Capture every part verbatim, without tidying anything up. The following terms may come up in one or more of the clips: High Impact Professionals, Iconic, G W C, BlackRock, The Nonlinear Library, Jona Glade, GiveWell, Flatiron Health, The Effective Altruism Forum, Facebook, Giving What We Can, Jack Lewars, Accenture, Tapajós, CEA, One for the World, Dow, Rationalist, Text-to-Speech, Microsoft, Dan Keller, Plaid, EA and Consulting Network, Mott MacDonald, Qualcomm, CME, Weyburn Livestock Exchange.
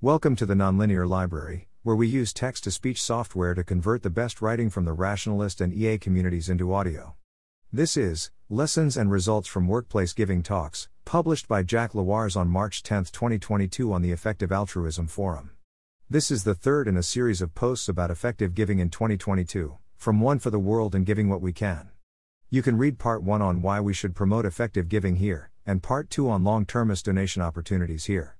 Welcome to the Nonlinear Library, where we use text-to-speech software to convert the best writing from the Rationalist and E A communities into audio. This is Lessons and Results from Workplace Giving Talks, published by Jack Lewars on March tenth, twenty twenty-two on the Effective Altruism Forum. This is the third in a series of posts about effective giving in twenty twenty-two, from One for the World and Giving What We Can. You can read Part one on why we should promote effective giving here, and Part two on long-termist donation opportunities here.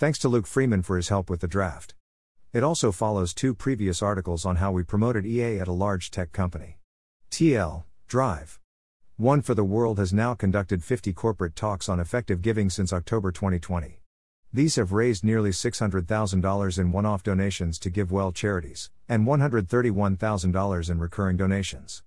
Thanks to Luke Freeman for his help with the draft. It also follows two previous articles on how we promoted E A at a large tech company. T L, Drive. One for the World has now conducted fifty corporate talks on effective giving since October twenty twenty. These have raised nearly six hundred thousand dollars in one-off donations to GiveWell charities, and one hundred thirty-one thousand dollars in recurring donations.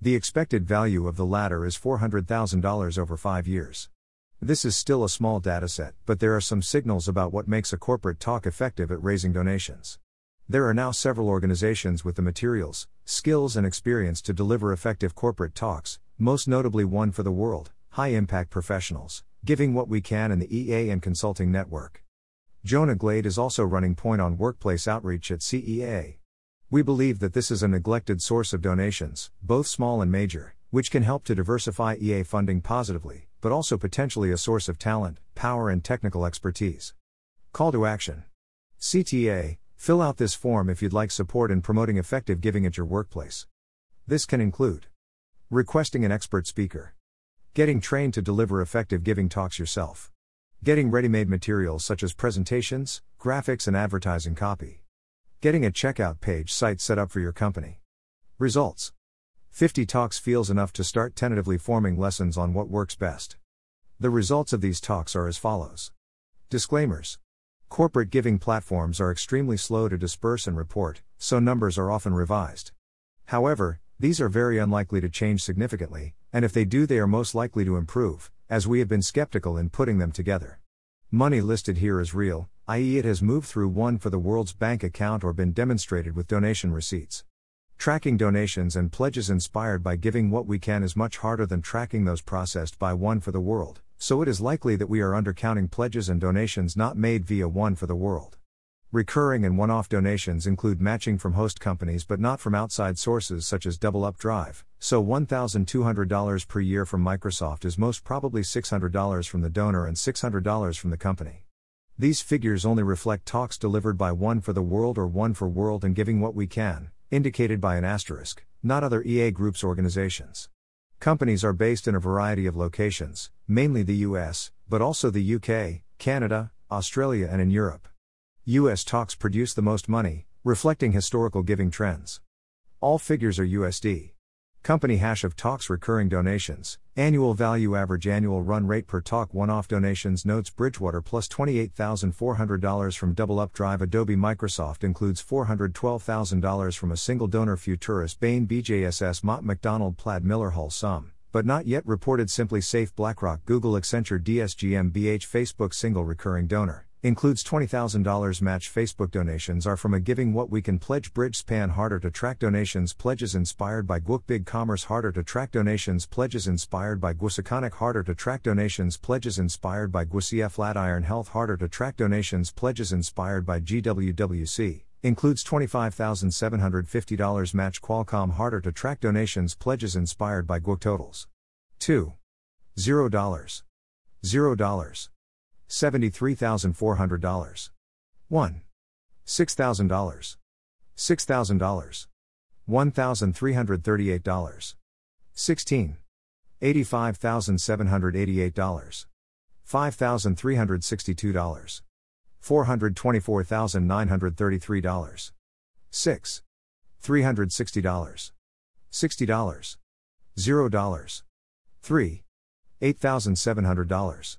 The expected value of the latter is four hundred thousand dollars over five years. This is still a small dataset, but there are some signals about what makes a corporate talk effective at raising donations. There are now several organizations with the materials, skills and experience to deliver effective corporate talks, most notably One for the World, High Impact Professionals, Giving What We Can and the E A and Consulting Network. Jona Glade is also running point on workplace outreach at C E A. We believe that this is a neglected source of donations, both small and major, which can help to diversify E A funding positively, but also potentially a source of talent, power and technical expertise. Call to action. C T A, fill out this form if you'd like support in promoting effective giving at your workplace. This can include requesting an expert speaker, getting trained to deliver effective giving talks yourself, getting ready-made materials such as presentations, graphics and advertising copy, getting a checkout page site set up for your company. Results. fifty talks feels enough to start tentatively forming lessons on what works best. The results of these talks are as follows. Disclaimers. Corporate giving platforms are extremely slow to disperse and report, so numbers are often revised. However, these are very unlikely to change significantly, and if they do they are most likely to improve, as we have been skeptical in putting them together. Money listed here is real, that is it has moved through One for the World's bank account or been demonstrated with donation receipts. Tracking donations and pledges inspired by Giving What We Can is much harder than tracking those processed by One for the World, so it is likely that we are undercounting pledges and donations not made via One for the World. Recurring and one-off donations include matching from host companies but not from outside sources such as Double Up Drive, so one thousand two hundred dollars per year from Microsoft is most probably six hundred dollars from the donor and six hundred dollars from the company. These figures only reflect talks delivered by One for the World or One for World and Giving What We Can, indicated by an asterisk, not other E A groups organizations. Companies are based in a variety of locations, mainly the U S, but also the U K, Canada, Australia and in Europe. U S talks produce the most money, reflecting historical giving trends. All figures are U S D. Company hash of talks recurring donations, annual value average annual run rate per talk one-off donations notes Bridgewater plus twenty-eight thousand four hundred dollars from Double Up Drive Adobe Microsoft includes four hundred twelve thousand dollars from a single donor Futurist Bain B J S S Mott MacDonald Plaid Miller Hull Sum, but not yet reported SimpleSafe BlackRock Google Accenture D S G M B H Facebook single recurring donor, includes twenty thousand dollars match Facebook donations are from a Giving What We Can pledge BridgeSpan harder to track donations pledges inspired by G W C Big Commerce harder to track donations pledges inspired by G W C Iconic harder to track donations pledges inspired by G W C Flatiron Health harder to track donations pledges inspired by G W W C, includes twenty-five thousand seven hundred fifty dollars match Qualcomm harder to track donations pledges inspired by G W C totals. two. zero dollars. zero dollars. seventy-three thousand four hundred dollars. one. six thousand dollars. six thousand dollars. one thousand three hundred thirty-eight dollars. sixteen. eighty-five thousand seven hundred eighty-eight dollars. five thousand three hundred sixty-two dollars. four hundred twenty-four thousand nine hundred thirty-three dollars. six. three hundred sixty dollars. sixty dollars. zero dollars. three. eight thousand seven hundred dollars.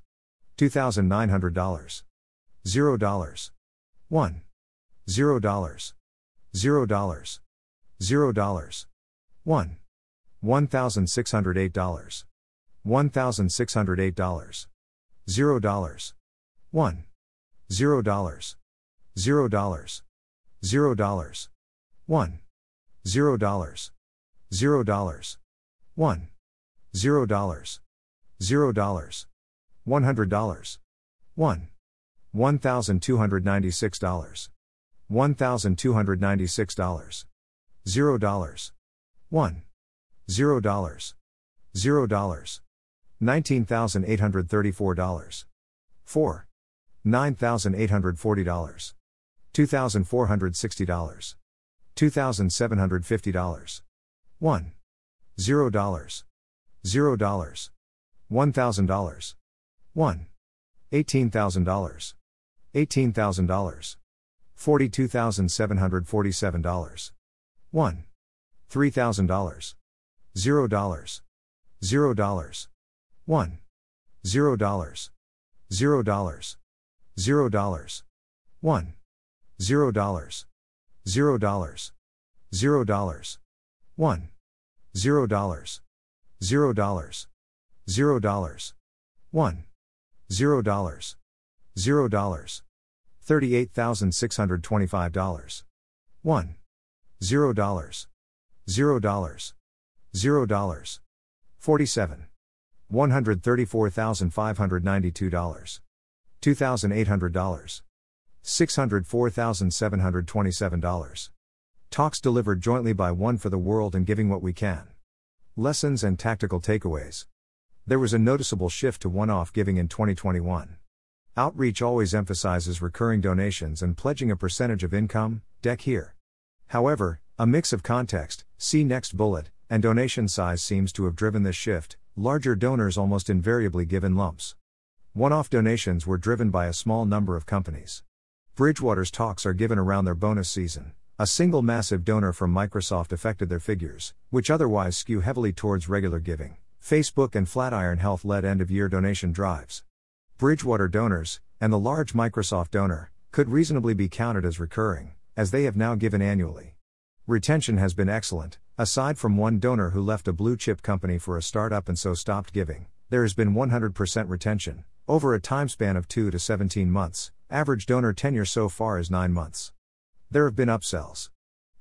two thousand nine hundred dollars. zero dollars. one. zero dollars. zero dollars. zero dollars. one. one thousand six hundred eight dollars. one thousand six hundred eight dollars. zero dollars. one. zero dollars. zero dollars. zero dollars. one. zero dollars. zero dollars. one. zero dollars. zero dollars. one hundred dollars. one. one thousand two hundred ninety-six dollars. one thousand two hundred ninety-six dollars. zero dollars. one. zero dollars. zero dollars. nineteen thousand eight hundred thirty-four dollars. four. nine thousand eight hundred forty dollars. two thousand four hundred sixty dollars. two thousand seven hundred fifty dollars. one. zero dollars. zero dollars. one thousand dollars. one. eighteen thousand dollars. eighteen thousand dollars. forty-two thousand seven hundred forty-seven dollars. one. three thousand dollars. zero dollars. zero dollars. one. zero dollars. zero dollars. zero dollars. one. zero dollars. zero dollars. zero dollars. one. zero dollars. zero dollars. zero dollars. one. zero dollars. zero dollars. thirty-eight thousand six hundred twenty-five dollars. one. zero dollars. zero dollars. zero dollars. forty-seven. one hundred thirty-four thousand five hundred ninety-two dollars. two thousand eight hundred dollars. six hundred four thousand seven hundred twenty-seven dollars. Talks delivered jointly by One for the World and Giving What We Can. Lessons and tactical takeaways. There was a noticeable shift to one-off giving in twenty twenty-one. Outreach always emphasizes recurring donations and pledging a percentage of income, deck here. However, a mix of context, see next bullet, and donation size seems to have driven this shift. Larger donors almost invariably give in lumps. One-off donations were driven by a small number of companies. Bridgewater's talks are given around their bonus season. A single massive donor from Microsoft affected their figures, which otherwise skew heavily towards regular giving. Facebook and Flatiron Health led end-of-year donation drives. Bridgewater donors, and the large Microsoft donor, could reasonably be counted as recurring, as they have now given annually. Retention has been excellent. Aside from one donor who left a blue-chip company for a startup and so stopped giving, there has been one hundred percent retention, over a time span of two to seventeen months, average donor tenure so far is nine months. There have been upsells.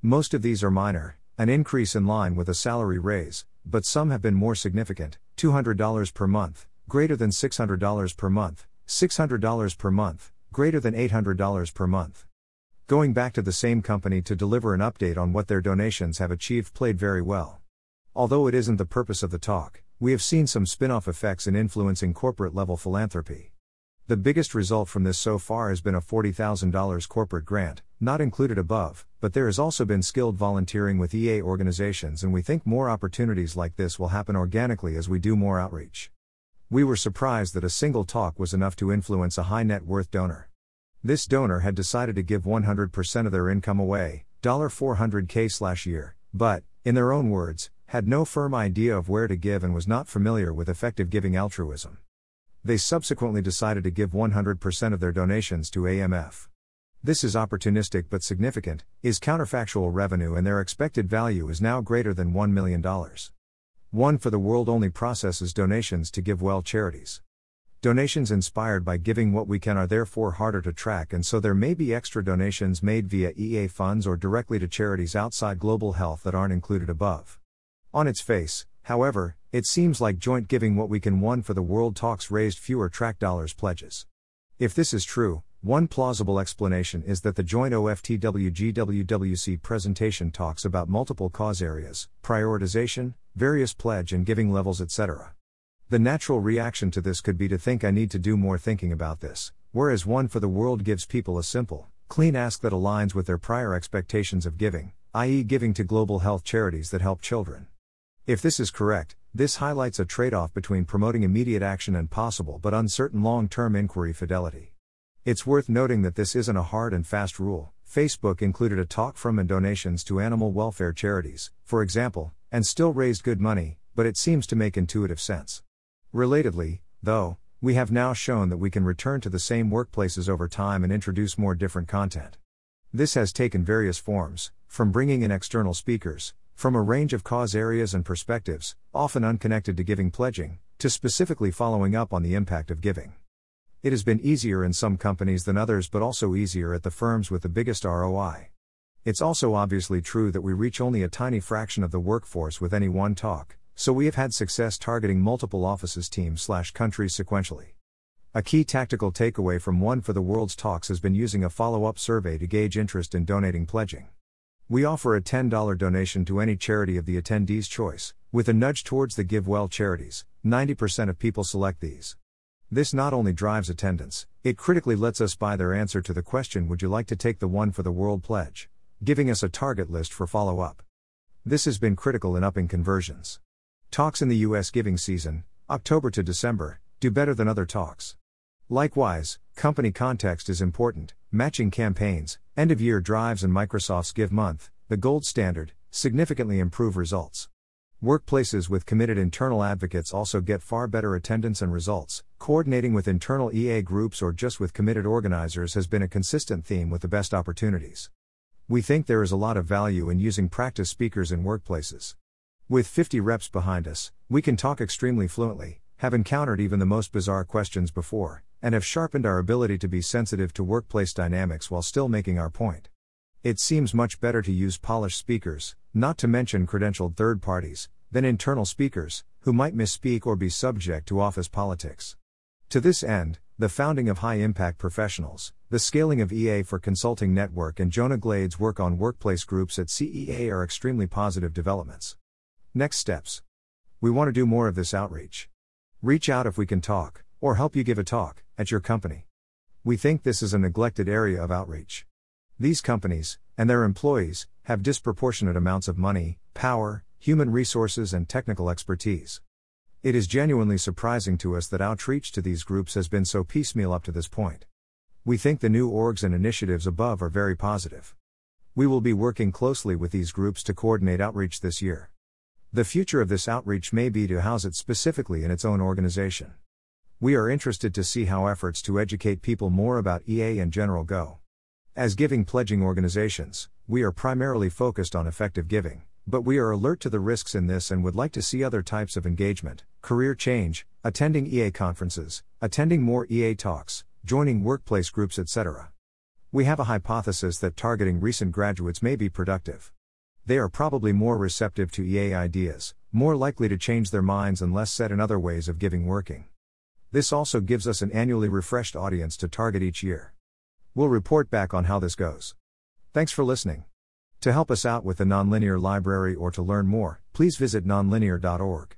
Most of these are minor, an increase in line with a salary raise, but some have been more significant, two hundred dollars per month, greater than six hundred dollars per month, six hundred dollars per month, greater than eight hundred dollars per month. Going back to the same company to deliver an update on what their donations have achieved played very well. Although it isn't the purpose of the talk, we have seen some spin-off effects in influencing corporate-level philanthropy. The biggest result from this so far has been a forty thousand dollars corporate grant, not included above, but there has also been skilled volunteering with E A organizations, and we think more opportunities like this will happen organically as we do more outreach. We were surprised that a single talk was enough to influence a high net worth donor. This donor had decided to give one hundred percent of their income away, four hundred thousand dollars/year, but, in their own words, had no firm idea of where to give and was not familiar with effective giving altruism. They subsequently decided to give one hundred percent of their donations to A M F. This is opportunistic but significant, is counterfactual revenue, and their expected value is now greater than one million dollars. One for the World only processes donations to GiveWell charities. Donations inspired by Giving What We Can are therefore harder to track, and so there may be extra donations made via E A funds or directly to charities outside global health that aren't included above. On its face, however, it seems like joint Giving What We Can One for the World talks raised fewer track dollars pledges. If this is true, one plausible explanation is that the joint O F T W G W W C presentation talks about multiple cause areas, prioritization, various pledge and giving levels, et cetera. The natural reaction to this could be to think I need to do more thinking about this, whereas One for the World gives people a simple, clean ask that aligns with their prior expectations of giving, that is giving to global health charities that help children. If this is correct, this highlights a trade-off between promoting immediate action and possible but uncertain long-term inquiry fidelity. It's worth noting that this isn't a hard and fast rule. Facebook included a talk from and donations to animal welfare charities, for example, and still raised good money, but it seems to make intuitive sense. Relatedly, though, we have now shown that we can return to the same workplaces over time and introduce more different content. This has taken various forms, from bringing in external speakers, from a range of cause areas and perspectives, often unconnected to giving pledging, to specifically following up on the impact of giving. It has been easier in some companies than others, but also easier at the firms with the biggest R O I. It's also obviously true that we reach only a tiny fraction of the workforce with any one talk, so we have had success targeting multiple offices, teams slash countries sequentially. A key tactical takeaway from One for the World's talks has been using a follow-up survey to gauge interest in donating pledging. We offer a ten dollars donation to any charity of the attendees' choice, with a nudge towards the GiveWell charities. ninety percent of people select these. This not only drives attendance, it critically lets us buy their answer to the question, would you like to take the One for the World pledge, giving us a target list for follow-up. This has been critical in upping conversions. Talks in the U S giving season, October to December, do better than other talks. Likewise, company context is important, matching campaigns, end-of-year drives and Microsoft's Give Month, the gold standard, significantly improve results. Workplaces with committed internal advocates also get far better attendance and results. Coordinating with internal E A groups or just with committed organizers has been a consistent theme with the best opportunities. We think there is a lot of value in using practice speakers in workplaces. With fifty reps behind us, we can talk extremely fluently, have encountered even the most bizarre questions before, and have sharpened our ability to be sensitive to workplace dynamics while still making our point. It seems much better to use polished speakers, not to mention credentialed third parties, than internal speakers, who might misspeak or be subject to office politics. To this end, the founding of High Impact Professionals, the scaling of E A for Consulting Network and Jona Glade's work on workplace groups at C E A are extremely positive developments. Next steps. We want to do more of this outreach. Reach out if we can talk, or help you give a talk, at your company. We think this is a neglected area of outreach. These companies, and their employees, have disproportionate amounts of money, power, human resources and technical expertise. It is genuinely surprising to us that outreach to these groups has been so piecemeal up to this point. We think the new orgs and initiatives above are very positive. We will be working closely with these groups to coordinate outreach this year. The future of this outreach may be to house it specifically in its own organization. We are interested to see how efforts to educate people more about E A in general go. As giving pledging organizations, we are primarily focused on effective giving, but we are alert to the risks in this and would like to see other types of engagement, career change, attending E A conferences, attending more E A talks, joining workplace groups, et cetera. We have a hypothesis that targeting recent graduates may be productive. They are probably more receptive to E A ideas, more likely to change their minds and less set in other ways of giving working. This also gives us an annually refreshed audience to target each year. We'll report back on how this goes. Thanks for listening. To help us out with the Nonlinear Library or to learn more, please visit nonlinear dot org.